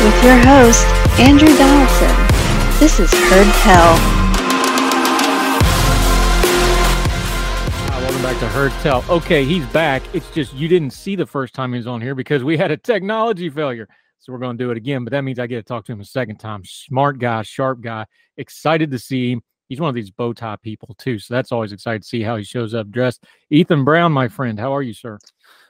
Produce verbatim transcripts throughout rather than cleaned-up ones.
With your host, Andrew Dawson. This is Heard Tell. Hi, welcome back to Heard Tell. Okay, he's back. It's just you didn't see the first time he was on here because we had a technology failure. So we're going to do it again, but that means I get to talk to him a second time. Smart guy, sharp guy, excited to see him. He's one of these bow tie people too, so that's always exciting to see how he shows up dressed. Ethan Brown, my friend, how are you, sir?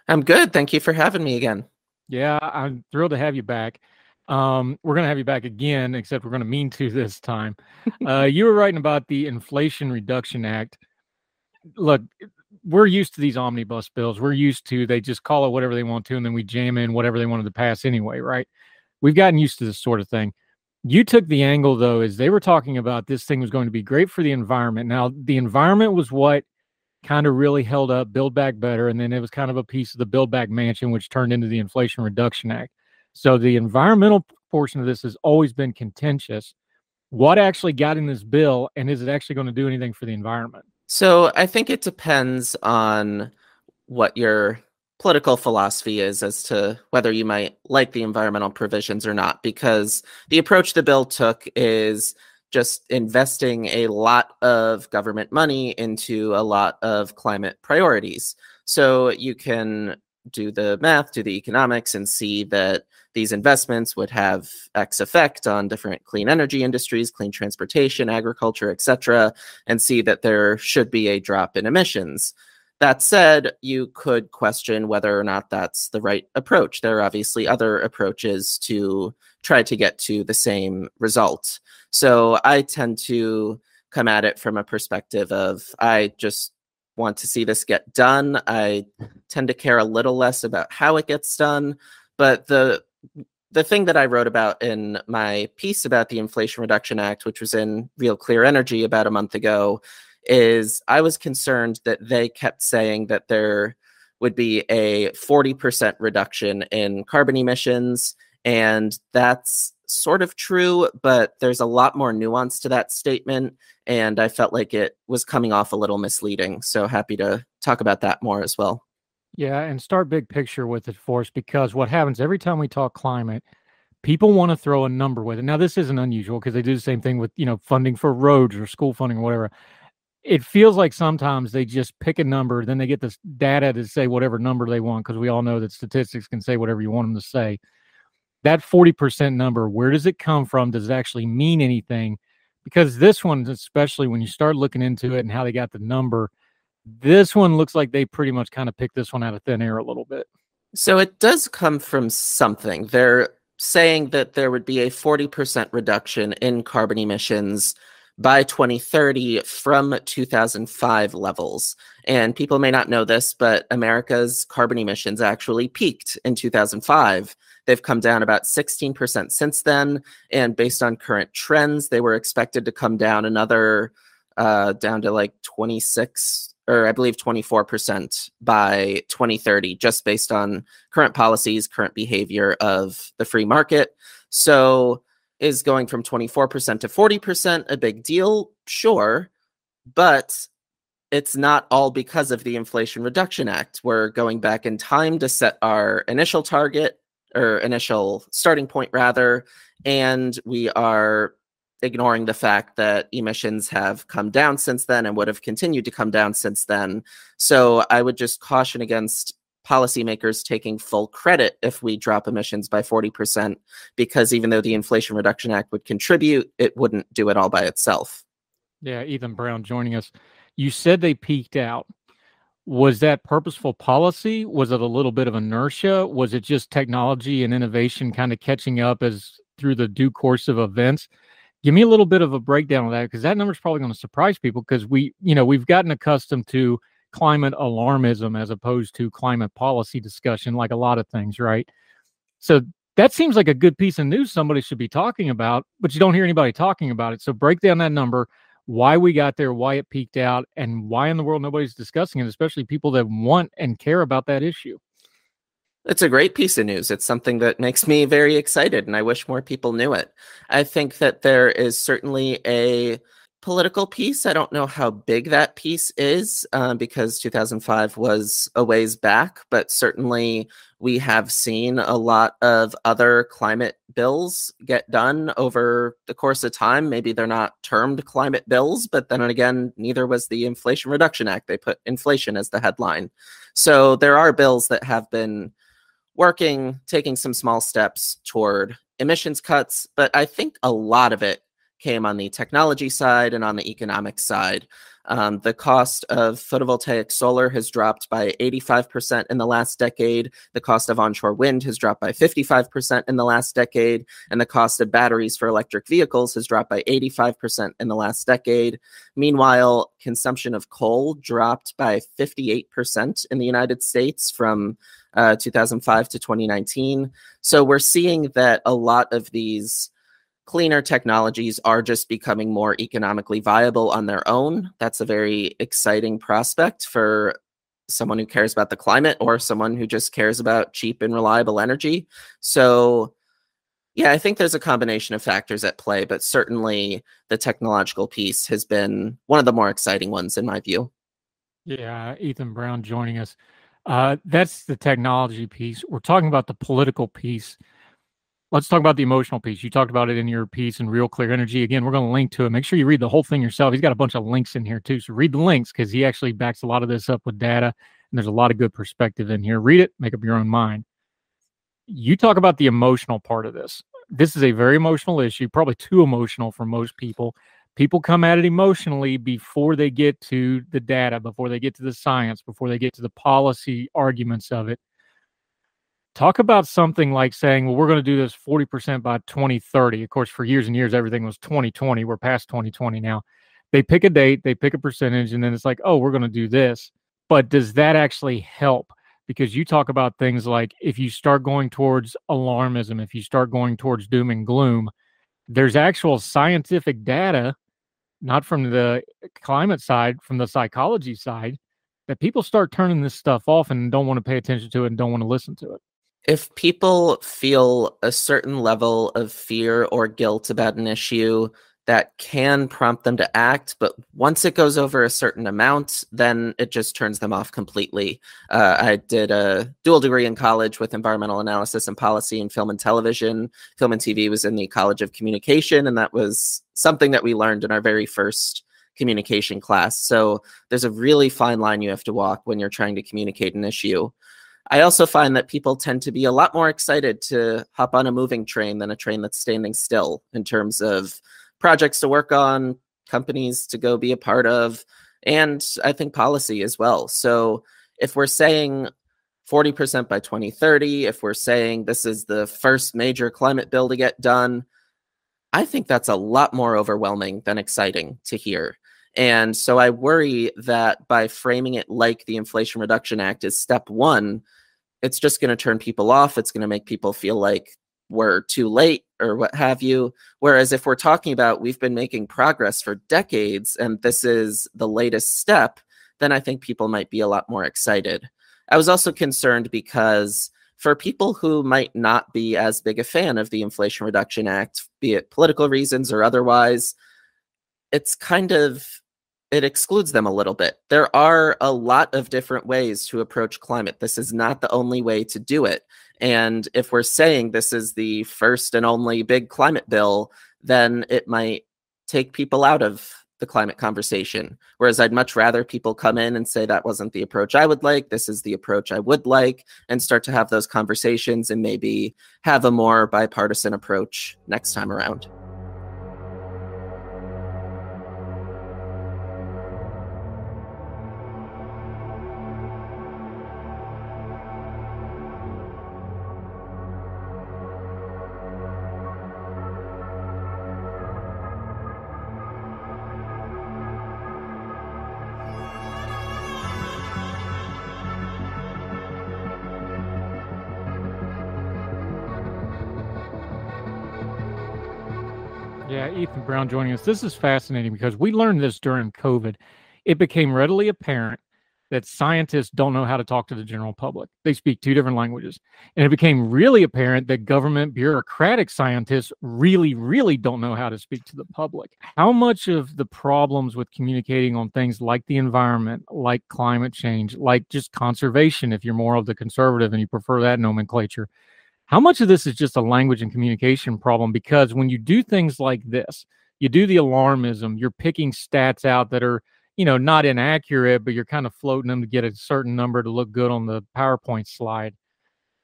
I'm good. Thank you for having me again. Yeah, I'm thrilled to have you back. Um, we're going to have you back again, except we're going to mean to this time. Uh, you were writing about the Inflation Reduction Act. Look, we're used to these omnibus bills. We're used to, they just call it whatever they want to, and then we jam in whatever they wanted to pass anyway, right? We've gotten used to this sort of thing. You took the angle, though, is they were talking about this thing was going to be great for the environment. Now, the environment was what kind of really held up Build Back Better, and then it was kind of a piece of the Build Back Mansion, which turned into the Inflation Reduction Act. So the environmental portion of this has always been contentious. What actually got in this bill, and is it actually going to do anything for the environment? So I think it depends on what your political philosophy is as to whether you might like the environmental provisions or not, because the approach the bill took is just investing a lot of government money into a lot of climate priorities. So you can do the math, do the economics, and see that these investments would have X effect on different clean energy industries, clean transportation, agriculture, et cetera, and see that there should be a drop in emissions. That said, you could question whether or not that's the right approach. There are obviously other approaches to try to get to the same result. So I tend to come at it from a perspective of, I just want to see this get done. I tend to care a little less about how it gets done. But the the thing that I wrote about in my piece about the Inflation Reduction Act, which was in Real Clear Energy about a month ago, is I was concerned that they kept saying that there would be a forty percent reduction in carbon emissions. And that's sort of true, but there's a lot more nuance to that statement, and I felt like it was coming off a little misleading. So happy to talk about that more as well. Yeah, and start big picture with it for us, because what happens every time we talk climate, people want to throw a number with it. Now, this isn't unusual because they do the same thing with, you know, funding for roads or school funding or whatever. It feels like sometimes they just pick a number, then they get this data to say whatever number they want, because we all know that statistics can say whatever you want them to say. That forty percent number, where does it come from? Does it actually mean anything? Because this one, especially when you start looking into it and how they got the number, this one looks like they pretty much kind of picked this one out of thin air a little bit. So it does come from something. They're saying that there would be a forty percent reduction in carbon emissions by twenty thirty from two thousand five levels. And people may not know this, but America's carbon emissions actually peaked in two thousand five. They've come down about sixteen percent since then. And based on current trends, they were expected to come down another, uh, down to like twenty-six or I believe twenty-four percent by twenty thirty, just based on current policies, current behavior of the free market. So is going from twenty-four percent to forty percent a big deal? Sure. But it's not all because of the Inflation Reduction Act. We're going back in time to set our initial target, or initial starting point rather, and we are ignoring the fact that emissions have come down since then and would have continued to come down since then. So I would just caution against policymakers taking full credit if we drop emissions by forty percent, because even though the Inflation Reduction Act would contribute, it wouldn't do it all by itself. Yeah, Ethan Brown joining us. You said they peaked out. Was that purposeful policy? Was it a little bit of inertia? Was it just technology and innovation kind of catching up as through the due course of events? Give me a little bit of a breakdown of that, because that number is probably going to surprise people, because we, you know, we've gotten accustomed to climate alarmism as opposed to climate policy discussion, like a lot of things, right? So that seems like a good piece of news somebody should be talking about, but you don't hear anybody talking about it. So break down that number, why we got there, why it peaked out, and why in the world nobody's discussing it, especially people that want and care about that issue. It's a great piece of news. It's something that makes me very excited, and I wish more people knew it. I think that there is certainly a political piece. I don't know how big that piece is, uh, because two thousand five was a ways back, but certainly we have seen a lot of other climate bills get done over the course of time. Maybe they're not termed climate bills, but then again, neither was the Inflation Reduction Act. They put inflation as the headline. So there are bills that have been working, taking some small steps toward emissions cuts, but I think a lot of it came on the technology side and on the economic side. Um, the cost of photovoltaic solar has dropped by eighty-five percent in the last decade. The cost of onshore wind has dropped by fifty-five percent in the last decade. And the cost of batteries for electric vehicles has dropped by eighty-five percent in the last decade. Meanwhile, consumption of coal dropped by fifty-eight percent in the United States from uh, two thousand five to twenty nineteen. So we're seeing that a lot of these cleaner technologies are just becoming more economically viable on their own. That's a very exciting prospect for someone who cares about the climate or someone who just cares about cheap and reliable energy. So yeah, I think there's a combination of factors at play, but certainly the technological piece has been one of the more exciting ones in my view. Yeah, Ethan Brown joining us. Uh, that's the technology piece. We're talking about the political piece. Let's talk about the emotional piece. You talked about it in your piece in Real Clear Energy. Again, we're going to link to it. Make sure you read the whole thing yourself. He's got a bunch of links in here too. So read the links, because he actually backs a lot of this up with data, and there's a lot of good perspective in here. Read it, make up your own mind. You talk about the emotional part of this. This is a very emotional issue, probably too emotional for most people. People come at it emotionally before they get to the data, before they get to the science, before they get to the policy arguments of it. Talk about something like saying, well, we're going to do this forty percent by twenty thirty. Of course, for years and years, everything was twenty twenty. We're past twenty twenty now. They pick a date, they pick a percentage, and then it's like, oh, we're going to do this. But does that actually help? Because you talk about things like if you start going towards alarmism, if you start going towards doom and gloom, there's actual scientific data, not from the climate side, from the psychology side, that people start turning this stuff off and don't want to pay attention to it and don't want to listen to it. If people feel a certain level of fear or guilt about an issue, that can prompt them to act. But once it goes over a certain amount, then it just turns them off completely. Uh, I did a dual degree in college with environmental analysis and policy in film and television. Film and T V was in the College of Communication, and that was something that we learned in our very first communication class. So there's a really fine line you have to walk when you're trying to communicate an issue. I also find that people tend to be a lot more excited to hop on a moving train than a train that's standing still in terms of projects to work on, companies to go be a part of, and I think policy as well. So if we're saying forty percent by twenty thirty, if we're saying this is the first major climate bill to get done, I think that's a lot more overwhelming than exciting to hear. And so I worry that by framing it like the Inflation Reduction Act is step one, it's just going to turn people off. It's going to make people feel like we're too late or what have you. Whereas if we're talking about we've been making progress for decades and this is the latest step, then I think people might be a lot more excited. I was also concerned because for people who might not be as big a fan of the Inflation Reduction Act, be it political reasons or otherwise, it's kind of it excludes them a little bit. There are a lot of different ways to approach climate. This is not the only way to do it. And if we're saying this is the first and only big climate bill, then it might take people out of the climate conversation. Whereas I'd much rather people come in and say, that wasn't the approach I would like, this is the approach I would like, and start to have those conversations and maybe have a more bipartisan approach next time around. Yeah, Ethan Brown joining us. This is fascinating because we learned this during COVID. It became readily apparent that scientists don't know how to talk to the general public. They speak two different languages. And it became really apparent that government bureaucratic scientists really, really don't know how to speak to the public. How much of the problems with communicating on things like the environment, like climate change, like just conservation, if you're more of the conservative and you prefer that nomenclature, how much of this is just a language and communication problem? Because when you do things like this, you do the alarmism, you're picking stats out that are, you know, not inaccurate, but you're kind of floating them to get a certain number to look good on the PowerPoint slide.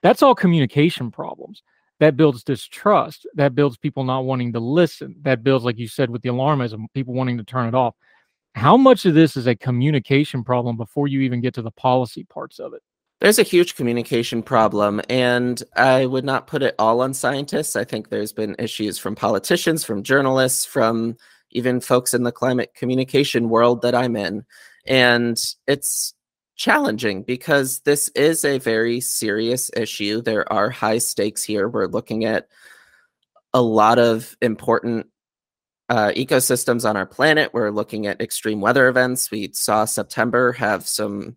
That's all communication problems. That builds distrust. That builds people not wanting to listen. That builds, like you said, with the alarmism, people wanting to turn it off. How much of this is a communication problem before you even get to the policy parts of it? There's a huge communication problem, and I would not put it all on scientists. I think there's been issues from politicians, from journalists, from even folks in the climate communication world that I'm in. And it's challenging because this is a very serious issue. There are high stakes here. We're looking at a lot of important Uh, ecosystems on our planet. We're looking at extreme weather events. We saw September have some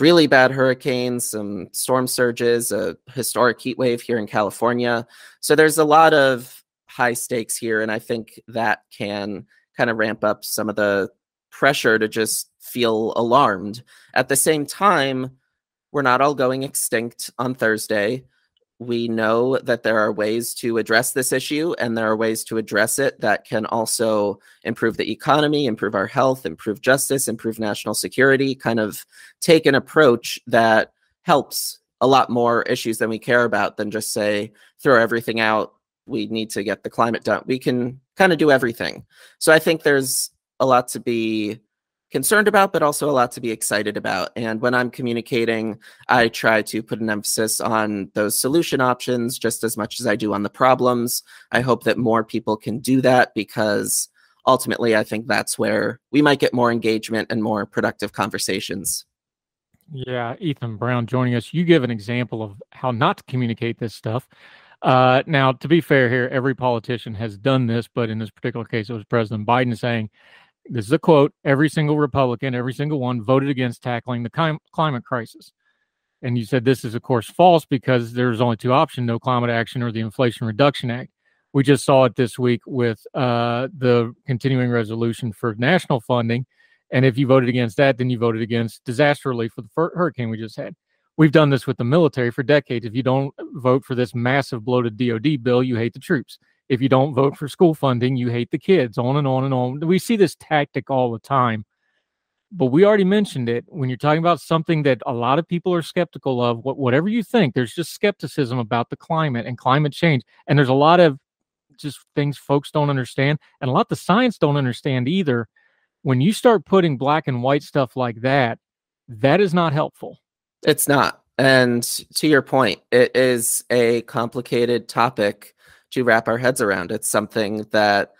really bad hurricanes, some storm surges, a historic heat wave here in California. So there's a lot of high stakes here. And I think that can kind of ramp up some of the pressure to just feel alarmed. At the same time, we're not all going extinct on Thursday. We know that there are ways to address this issue, and there are ways to address it that can also improve the economy, improve our health, improve justice, improve national security, kind of take an approach that helps a lot more issues than we care about than just say, throw everything out. We need to get the climate done. We can kind of do everything. So I think there's a lot to be concerned about, but also a lot to be excited about. And when I'm communicating, I try to put an emphasis on those solution options just as much as I do on the problems. I hope that more people can do that because ultimately I think that's where we might get more engagement and more productive conversations. Yeah, Ethan Brown joining us. You give an example of how not to communicate this stuff. Uh, now, to be fair here, every politician has done this, but in this particular case, it was President Biden saying, this is a quote, every single Republican, every single one voted against tackling the clim- climate crisis. And you said this is, of course, false because there's only two options, no climate action or the Inflation Reduction Act. We just saw it this week with uh, the continuing resolution for national funding. And if you voted against that, then you voted against disaster relief for the fir- hurricane we just had. We've done this with the military for decades. If you don't vote for this massive bloated D O D bill, you hate the troops. If you don't vote for school funding, you hate the kids, on and on and on. We see this tactic all the time. But we already mentioned it. When you're talking about something that a lot of people are skeptical of, whatever you think, there's just skepticism about the climate and climate change. And there's a lot of just things folks don't understand. And a lot of the science don't understand either. When you start putting black and white stuff like that, that is not helpful. It's not. And to your point, it is a complicated topic to wrap our heads around. It's something that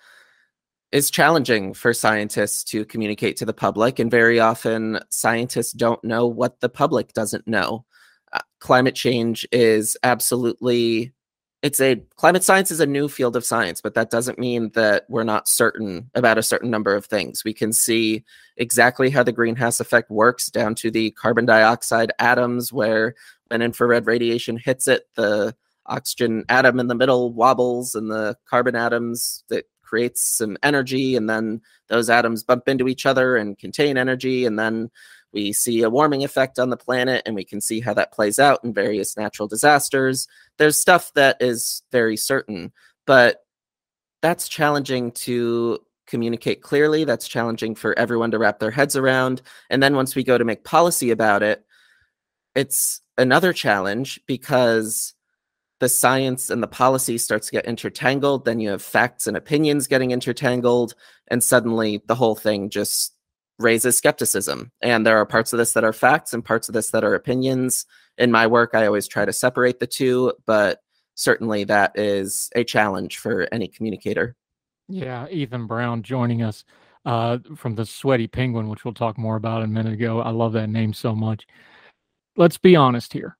is challenging for scientists to communicate to the public, and very often scientists don't know what the public doesn't know. Uh, climate change is absolutely, it's a, climate science is a new field of science, but that doesn't mean that we're not certain about a certain number of things. We can see exactly how the greenhouse effect works down to the carbon dioxide atoms, where when infrared radiation hits it, the oxygen atom in the middle wobbles and the carbon atoms that creates some energy, and then those atoms bump into each other and contain energy, and then we see a warming effect on the planet, and we can see how that plays out in various natural disasters. There's stuff that is very certain, but that's challenging to communicate clearly. That's challenging for everyone to wrap their heads around. And then once we go to make policy about it, it's another challenge because the science and the policy starts to get intertangled. Then you have facts and opinions getting intertangled, and suddenly the whole thing just raises skepticism. And there are parts of this that are facts and parts of this that are opinions. In my work, I always try to separate the two, but certainly that is a challenge for any communicator. Yeah, Ethan Brown joining us uh, from the Sweaty Penguin, which we'll talk more about in a minute ago. I love that name so much. Let's be honest here.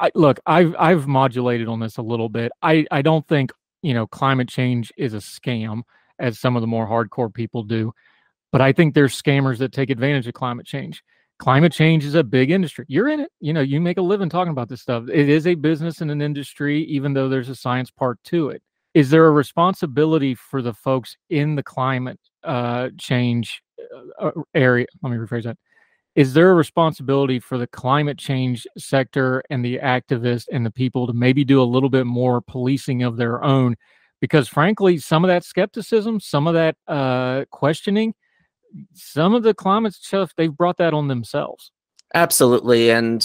I, look, I've I've modulated on this a little bit. I, I don't think, you know, climate change is a scam, as some of the more hardcore people do. But I think there's scammers that take advantage of climate change. Climate change is a big industry. You're in it. You know, you make a living talking about this stuff. It is a business and an industry, even though there's a science part to it. Is there a responsibility for the folks in the climate uh, change area? Let me rephrase that. Is there a responsibility for the climate change sector and the activists and the people to maybe do a little bit more policing of their own? Because frankly, some of that skepticism, some of that uh, questioning, some of the climate stuff, they've brought that on themselves. Absolutely. And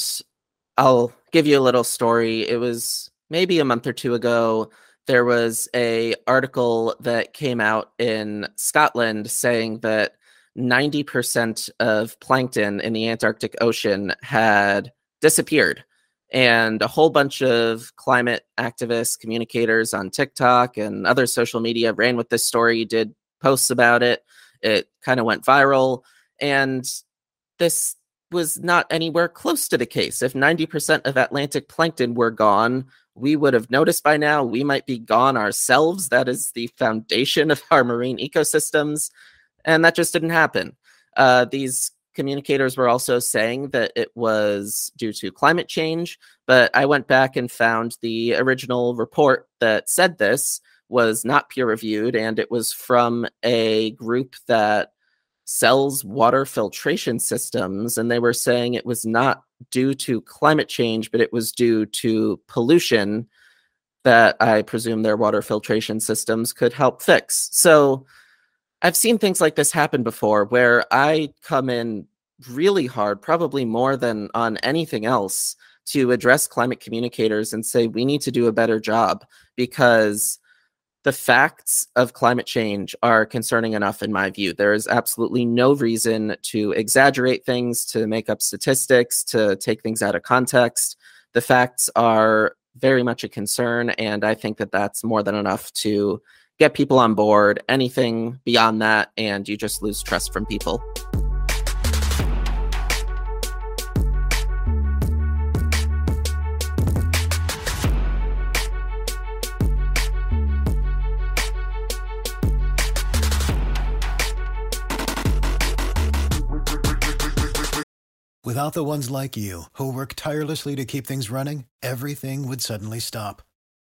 I'll give you a little story. It was maybe a month or two ago. There was an article that came out in Scotland saying that ninety percent of plankton in the Antarctic Ocean had disappeared. And a whole bunch of climate activists, communicators on TikTok and other social media ran with this story, did posts about it. It kind of went viral, and this was not anywhere close to the case. If ninety percent of Atlantic plankton were gone, we would have noticed by now. We might be gone ourselves. That is the foundation of our marine ecosystems, and that just didn't happen. Uh, these communicators were also saying that it was due to climate change, but I went back and found the original report that said this was not peer-reviewed, and it was from a group that sells water filtration systems, and they were saying it was not due to climate change, but it was due to pollution that I presume their water filtration systems could help fix. So I've seen things like this happen before, where I come in really hard, probably more than on anything else, to address climate communicators and say, we need to do a better job, because the facts of climate change are concerning enough, in my view. There is absolutely no reason to exaggerate things, to make up statistics, to take things out of context. The facts are very much a concern, and I think that that's more than enough to get people on board. Anything beyond that, and you just lose trust from people. Without the ones like you, who work tirelessly to keep things running, everything would suddenly stop.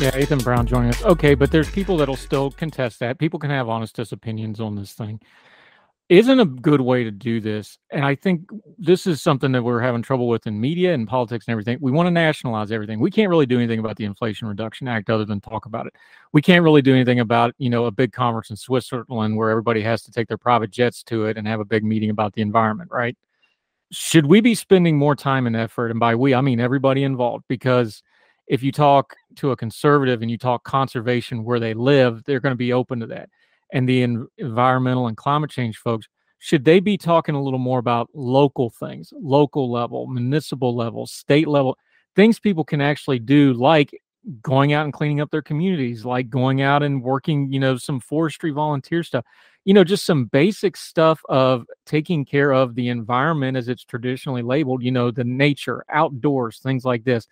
Yeah, Ethan Brown joining us. Okay, but there's people that'll still contest that. People can have honest opinions on this thing. Isn't a good way to do this, and I think this is something that we're having trouble with in media and politics and everything. We want to nationalize everything. We can't really do anything about the Inflation Reduction Act other than talk about it. We can't really do anything about, you know, a big conference in Switzerland where everybody has to take their private jets to it and have a big meeting about the environment, right? Should we be spending more time and effort, and by we, I mean everybody involved, because if you talk to a conservative and you talk conservation where they live, they're going to be open to that. And the environmental and climate change folks, should they be talking a little more about local things, local level, municipal level, state level, things people can actually do, like going out and cleaning up their communities, like going out and working, you know, some forestry volunteer stuff, you know, just some basic stuff of taking care of the environment as it's traditionally labeled, you know, the nature, outdoors, things like this.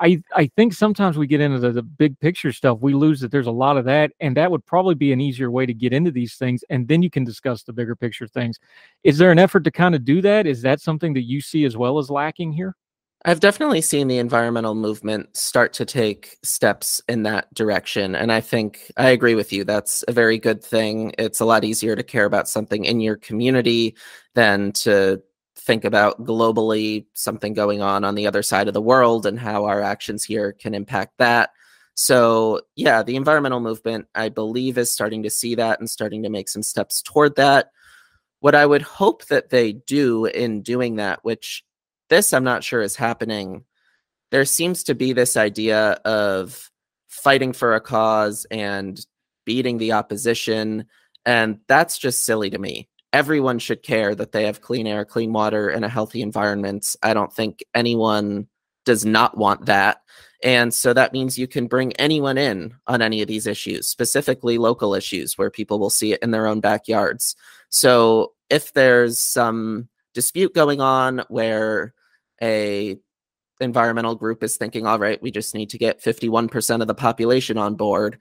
I, I think sometimes we get into the, the big picture stuff, we lose that there's a lot of that, and that would probably be an easier way to get into these things, and then you can discuss the bigger picture things. Is there an effort to kind of do that? Is that something that you see as well as lacking here? I've definitely seen the environmental movement start to take steps in that direction, and I think I agree with you. That's a very good thing. It's a lot easier to care about something in your community than to think about globally something going on on the other side of the world and how our actions here can impact that. So yeah, the environmental movement, I believe, is starting to see that and starting to make some steps toward that. What I would hope that they do in doing that, which this I'm not sure is happening, there seems to be this idea of fighting for a cause and beating the opposition, and that's just silly to me. Everyone should care that they have clean air, clean water, and a healthy environment. I don't think anyone does not want that. And so that means you can bring anyone in on any of these issues, specifically local issues where people will see it in their own backyards. So if there's some dispute going on where a environmental group is thinking, all right, we just need to get fifty-one percent of the population on board,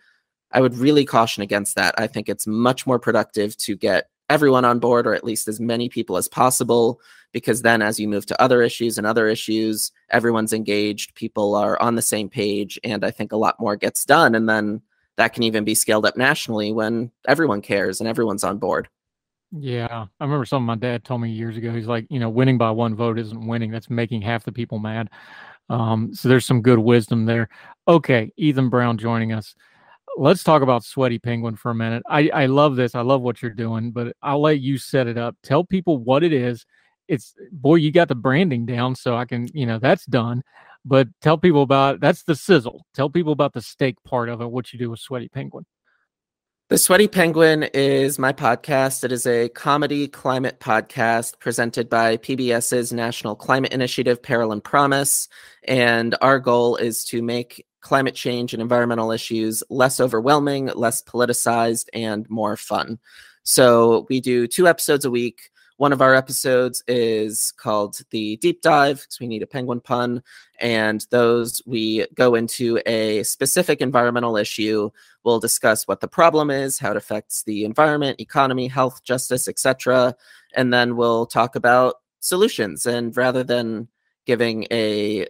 I would really caution against that. I think it's much more productive to get everyone on board, or at least as many people as possible, because then as you move to other issues and other issues, everyone's engaged, people are on the same page, and I think a lot more gets done. And then that can even be scaled up nationally when everyone cares and everyone's on board. Yeah. I remember something my dad told me years ago. He's like, you know, winning by one vote isn't winning. That's making half the people mad. Um, so there's some good wisdom there. Okay. Ethan Brown joining us. Let's talk about Sweaty Penguin for a minute. I, I love this. I love what you're doing, but I'll let you set it up. Tell people what it is. It's, boy, you got the branding down, so I can, you know, that's done. But tell people about, that's the sizzle. Tell people about the steak part of it, what you do with Sweaty Penguin. The Sweaty Penguin is my podcast. It is a comedy climate podcast presented by P B S's National Climate Initiative, Peril and Promise. And our goal is to make climate change and environmental issues less overwhelming, less politicized, and more fun. So we do two episodes a week. One of our episodes is called the Deep Dive, because we need a penguin pun. And those, we go into a specific environmental issue. We'll discuss what the problem is, how it affects the environment, economy, health, justice, et cetera. And then we'll talk about solutions. And rather than giving a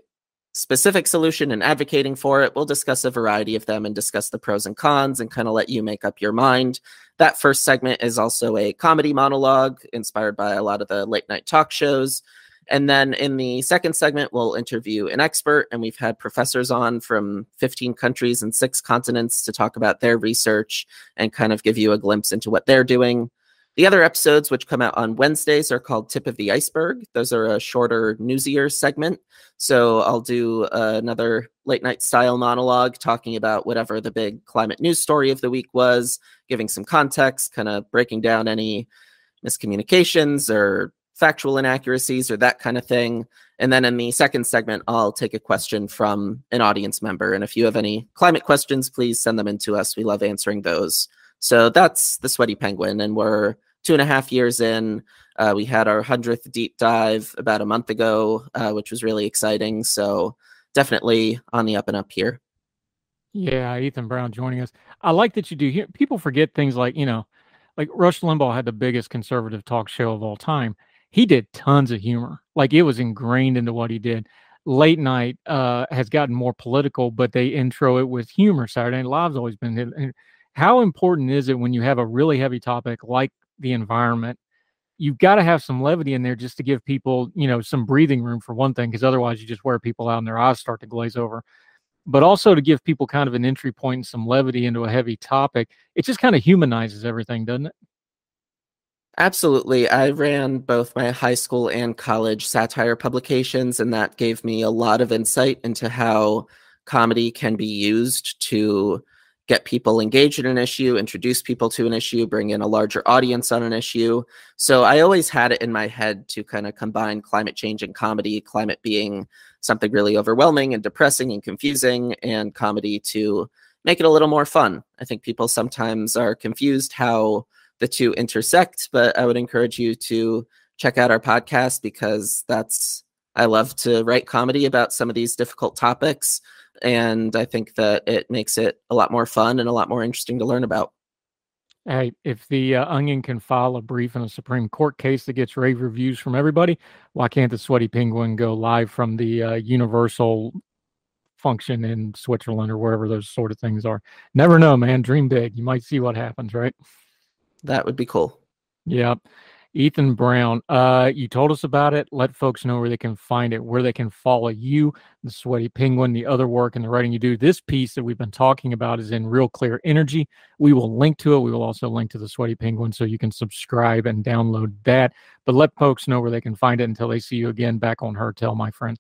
specific solution and advocating for it, we'll discuss a variety of them and discuss the pros and cons and kind of let you make up your mind. That first segment is also a comedy monologue inspired by a lot of the late night talk shows. And then in the second segment, we'll interview an expert, and we've had professors on from fifteen countries and six continents to talk about their research and kind of give you a glimpse into what they're doing. The other episodes, which come out on Wednesdays, are called Tip of the Iceberg. Those are a shorter, newsier segment. So I'll do uh, another late night style monologue talking about whatever the big climate news story of the week was, giving some context, kind of breaking down any miscommunications or factual inaccuracies or that kind of thing. And then in the second segment, I'll take a question from an audience member. And if you have any climate questions, please send them in to us. We love answering those. So that's the Sweaty Penguin, and we're two and a half years in. Uh, we had our hundredth deep dive about a month ago, uh, which was really exciting. So definitely on the up and up here. Yeah, Ethan Brown joining us. I like that you do here. People forget things like, you know, like Rush Limbaugh had the biggest conservative talk show of all time. He did tons of humor. Like, it was ingrained into what he did. Late night uh, has gotten more political, but they intro it with humor. Saturday Night Live's always been. How important is it when you have a really heavy topic like the environment? You've got to have some levity in there just to give people, you know, some breathing room, for one thing, because otherwise you just wear people out and their eyes start to glaze over. But also to give people kind of an entry point and some levity into a heavy topic. It just kind of humanizes everything, doesn't it? Absolutely. I ran both my high school and college satire publications, and that gave me a lot of insight into how comedy can be used to get people engaged in an issue, introduce people to an issue, bring in a larger audience on an issue. So I always had it in my head to kind of combine climate change and comedy, climate being something really overwhelming and depressing and confusing, and comedy to make it a little more fun. I think people sometimes are confused how the two intersect, but I would encourage you to check out our podcast, because that's, I love to write comedy about some of these difficult topics. And I think that it makes it a lot more fun and a lot more interesting to learn about. Hey, if the uh, Onion can file a brief on a Supreme Court case that gets rave reviews from everybody, why can't the Sweaty Penguin go live from the uh, Universal function in Switzerland or wherever those sort of things are? Never know, man. Dream big. You might see what happens, right? That would be cool. Yeah. Ethan Brown, uh, you told us about it. Let folks know where they can find it, where they can follow you, the Sweaty Penguin, the other work and the writing you do. This piece that we've been talking about is in Real Clear Energy. We will link to it. We will also link to the Sweaty Penguin so you can subscribe and download that. But let folks know where they can find it until they see you again back on Heard Tell, my friend.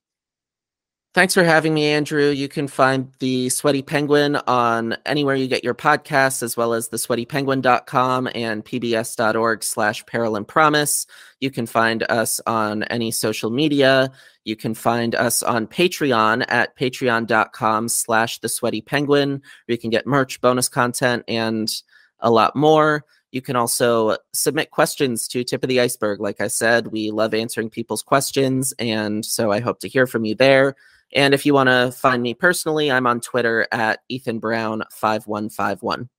Thanks for having me, Andrew. You can find the Sweaty Penguin on anywhere you get your podcasts, as well as the sweaty penguin dot com and pbs.org slash Peril and Promise. You can find us on any social media. You can find us on Patreon at patreon.com slash the Sweaty Penguin, where you can get merch, bonus content, and a lot more. You can also submit questions to Tip of the Iceberg. Like I said, we love answering people's questions, and so I hope to hear from you there. And if you want to find me personally, I'm on Twitter at Ethan Brown five one five one.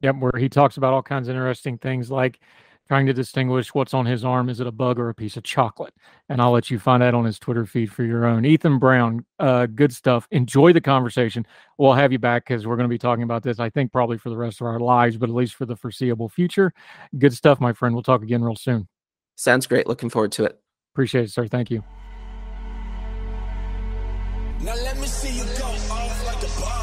Yep, where he talks about all kinds of interesting things, like trying to distinguish what's on his arm. Is it a bug or a piece of chocolate? And I'll let you find that on his Twitter feed for your own. Ethan Brown, uh, good stuff. Enjoy the conversation. We'll have you back because we're going to be talking about this, I think, probably for the rest of our lives, but at least for the foreseeable future. Good stuff, my friend. We'll talk again real soon. Sounds great. Looking forward to it. Appreciate it, sir. Thank you. Now let me see you go off like a bomb.